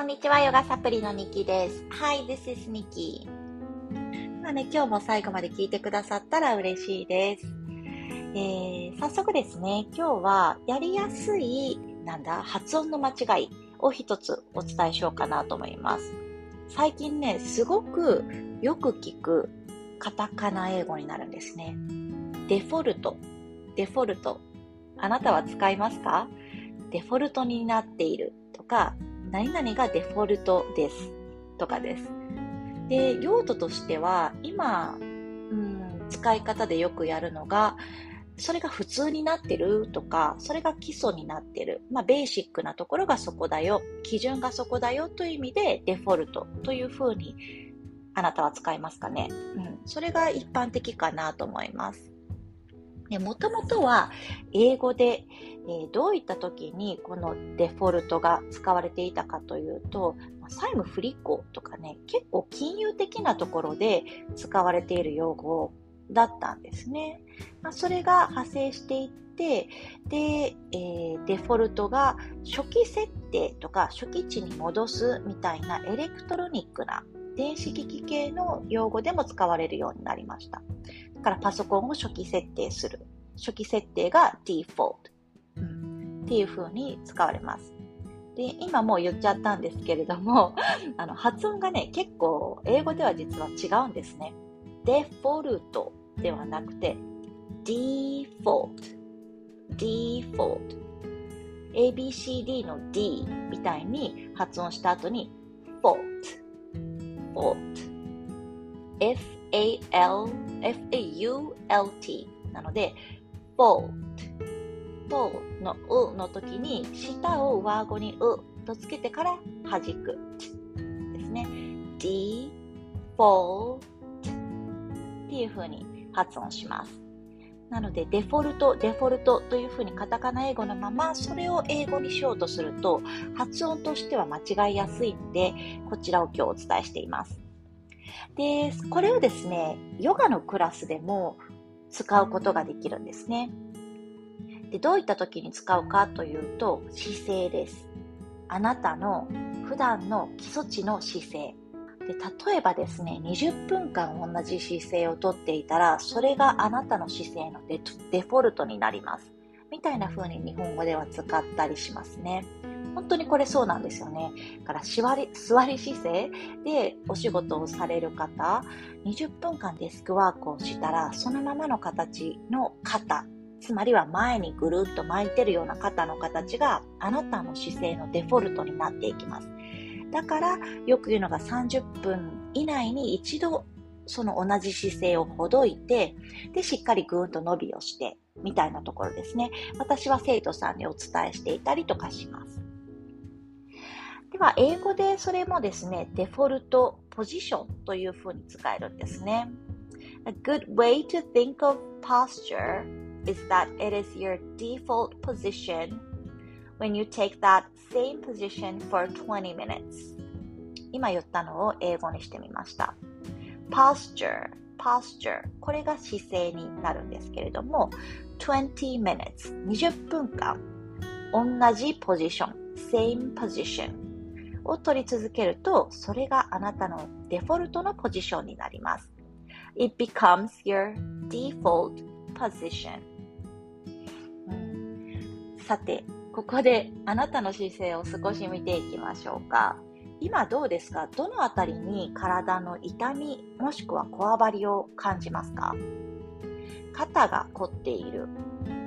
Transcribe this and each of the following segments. こんにちは、ヨガサプリのミキです。Hi, this is Miki。まあね、今日も最後まで聞いてくださったら嬉しいです。早速ですね、今日はやりやすい発音の間違いを一つお伝えしようかなと思います。最近ね、すごくよく聞くカタカナ英語になるんですね。デフォルト。あなたは使いますか？デフォルトになっているとか、何々がデフォルトですとかです。で、用途としては今、使い方でよくやるのが、それが普通になってるとか、それが基礎になってる、ベーシックなところがそこだよ、基準がそこだよという意味でデフォルトというふうにあなたは使いますかね。それが一般的かなと思います。もともとは英語で、どういった時にこのデフォルトが使われていたかというと、債務不履行とかね、結構金融的なところで使われている用語だったんですね。それが派生していって、で、デフォルトが初期設定とか初期値に戻すみたいなエレクトロニックな電子機器系の用語でも使われるようになりました。だからパソコンを初期設定する。初期設定が default っていう風に使われます。で、今もう言っちゃったんですけれども、発音がね、結構英語では実は違うんですね。デフォルトではなくて default。ABCD の D みたいに発音した後に fault なので fault のうの時に舌を上顎にうとつけてから弾くですね。 default っていう風に発音します。なのでデフォルトという風にカタカナ英語のままそれを英語にしようとすると発音としては間違いやすいので、こちらを今日お伝えしています。で、これをですね、ヨガのクラスでも使うことができるんですね。で、どういった時に使うかというと、姿勢です。あなたの普段の基礎地の姿勢で、例えばですね、20分間同じ姿勢をとっていたら、それがあなたの姿勢のデフォルトになりますみたいな風に日本語では使ったりしますね。本当にこれそうなんですよね。だから座り姿勢でお仕事をされる方、20分間デスクワークをしたら、そのままの形の肩、つまりは前にぐるっと巻いてるような肩の形があなたの姿勢のデフォルトになっていきます。だからよく言うのが、30分以内に一度その同じ姿勢をほどいて、でしっかりぐーんと伸びをしてみたいなところですね。私は生徒さんにお伝えしていたりとかします。では英語でそれもですね、デフォルトポジションというふうに使えるんですね。 A good way to think of posture is that it is your default position when you take that same position for 20 minutes。 今言ったのを英語にしてみました。 posture これが姿勢になるんですけれども、20 minutes 20分間同じポジションsame position を取り続けると、それがあなたのデフォルトのポジションになります。 It becomes your default position。 さて、ここであなたの姿勢を少し見ていきましょうか。今どうですか？どのあたりに体の痛み、もしくはこわばりを感じますか？肩が凝っている、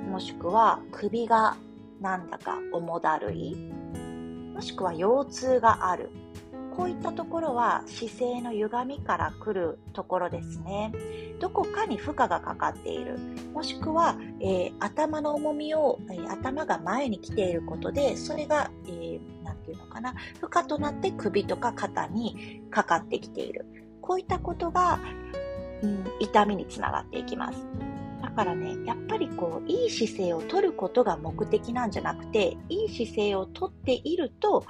もしくは首がなんだか重だるい、もしくは腰痛がある。こういったところは姿勢の歪みから来るところですね。どこかに負荷がかかっている、もしくは、頭の重みを、頭が前に来ていることで、それが、負荷となって首とか肩にかかってきている。こういったことが、痛みにつながっていきます。だからね、やっぱりいい姿勢を取ることが目的なんじゃなくて、いい姿勢を取っていると、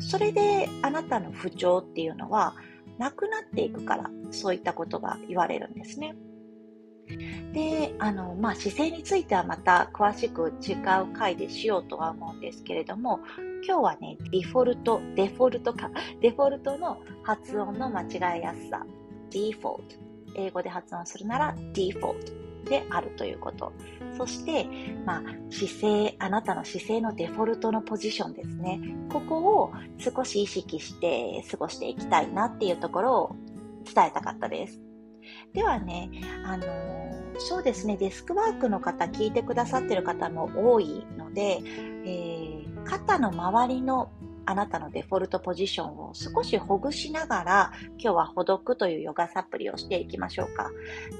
それであなたの不調っていうのはなくなっていくから、そういったことが言われるんですね。で、姿勢についてはまた詳しく違う回でしようとは思うんですけれども、今日はね、デフォルトの発音の間違いやすさ、default、英語で発音するなら default であるということ。そして、姿勢、あなたの姿勢のデフォルトのポジションですね。ここを少し意識して過ごしていきたいなっていうところを伝えたかったです。ではね、そうですね、デスクワークの方、聞いてくださってる方も多いので、肩の周りのあなたのデフォルトポジションを少しほぐしながら、今日はほどくというヨガサプリをしていきましょうか。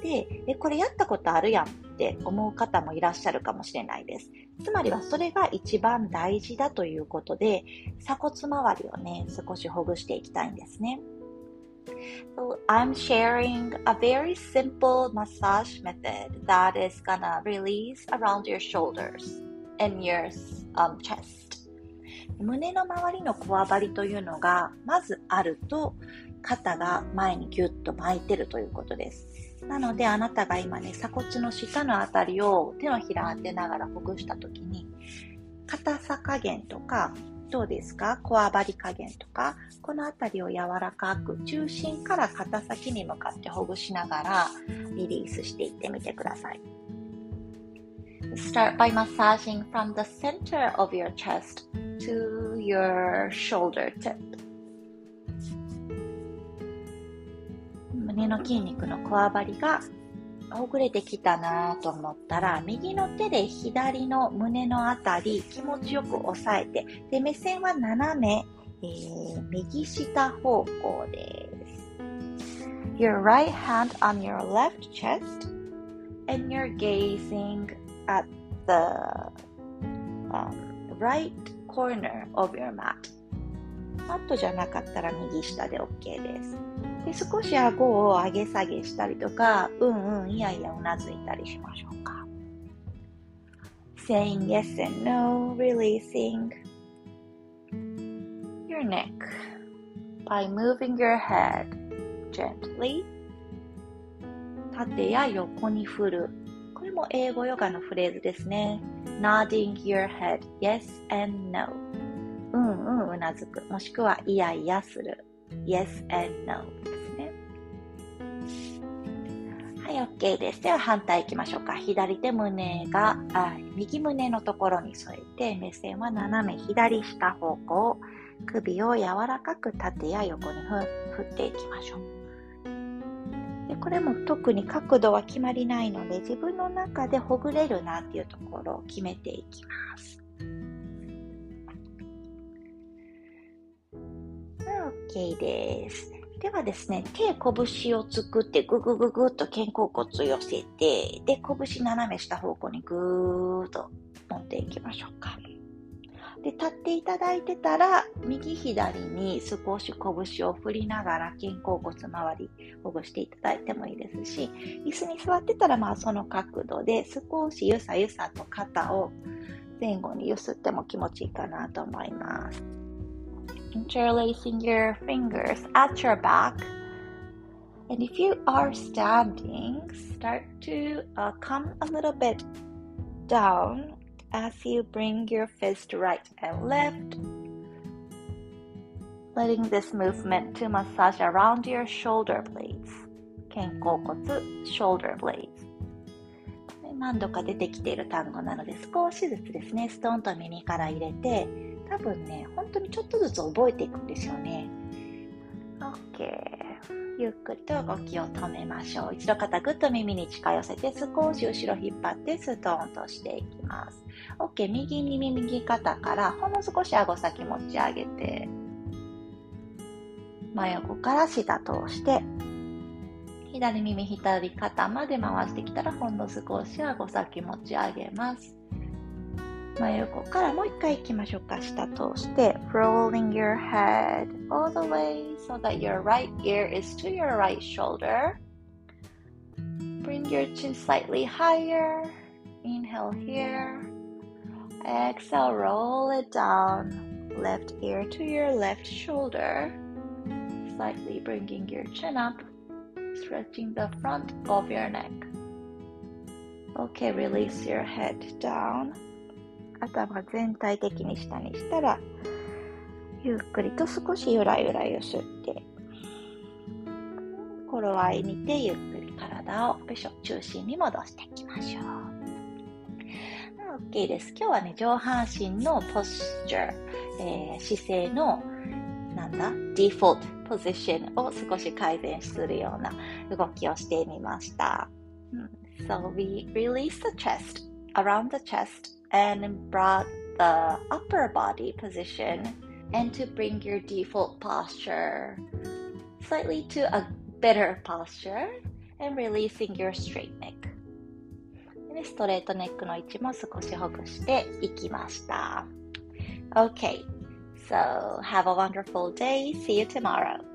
で、これやったことあるやんって思う方もいらっしゃるかもしれないです。つまりはそれが一番大事だということで、鎖骨周りをね、少しほぐしていきたいんですね。So I'm sharing a very simple massage method that is gonna release around your shoulders and your chest. 胸の周りのこわばりというのがまずあると、肩が前にギュッと巻いてるということです。なのであなたが今ね、鎖骨の下のあたりを手のひら当てながらほぐしたときに、硬さ加減とか、どうですか？こわばり加減とか、このあたりを柔らかく中心から肩先に向かってほぐしながらリリースしていってみてください。Start by massaging from the center of your chest to your shoulder tip. 胸の筋肉のこわばりがほぐれてきたなと思ったら、右の手で左の胸のあたり気持ちよく押さえて、で目線は斜め、右下方向です。 Your right hand on your left chest and you're gazing at the、right corner of your mat. マットじゃなかったら右下で OK です。で、少し顎を上げ下げしたりとか、いやいやうなずいたりしましょうか。 Saying yes and no, releasing your neck by moving your head gently. 縦や横に振る。これも英語ヨガのフレーズですね。 Nodding your head, yes and no. うなずく。もしくはいやいやする。Yes and no ですね。はい、OK です。では反対いきましょうか。左手胸が、右胸のところに添えて、目線は斜め左下方向。首を柔らかく縦や横に振っていきましょう。で、これも特に角度は決まりないので、自分の中でほぐれるなっていうところを決めていきます。OK です。ではですね、手、拳を作ってグーッと肩甲骨を寄せて、で、拳斜め下方向にグーッと持っていきましょうか。で、立っていただいてたら、右左に少し拳を振りながら肩甲骨周りほぐしていただいてもいいですし、椅子に座ってたら、その角度で少しゆさゆさと肩を前後に揺すっても気持ちいいかなと思います。Interlacing your fingers at your back, and if you are standing, start to come a little bit down as you bring your fist right and left, letting this movement to massage around your shoulder blades. 肩甲骨 shoulder blades。 何度か出てきている単語なので、少しずつですね、ストンと耳から入れて、多分ね、本当にちょっとずつ覚えていくんですよね。 OK、 ゆっくりと動きを止めましょう。一度肩ぐっと耳に近寄せて、少し後ろ引っ張ってストーンとしていきます。 OK、 右耳右肩からほんの少し顎先持ち上げて、真横から下通して、左耳左肩まで回してきたら、ほんの少し顎先持ち上げます。真横からもう一回行きましょうか。下通して rolling your head all the way so that your right ear is to your right shoulder. Bring your chin slightly higher. Inhale here. Exhale, roll it down. Left ear to your left shoulder. Slightly bringing your chin up, stretching the front of your neck. OK, release your head down. 頭全体的に下にしたら、ゆっくりと少しゆらゆら揺すって、頃合い見てゆっくり体を中心に戻していきましょう。OK です。今日はね、上半身のポスチャー、姿勢のdefault position を少し改善するような動きをしてみました。So we release the chest, around the chest, and brought the upper body position, and to bring your default posture slightly to a better posture, and releasing your straight neck. ストレートネックの位置も少しほぐしていきました。Okay, so have a wonderful day. See you tomorrow.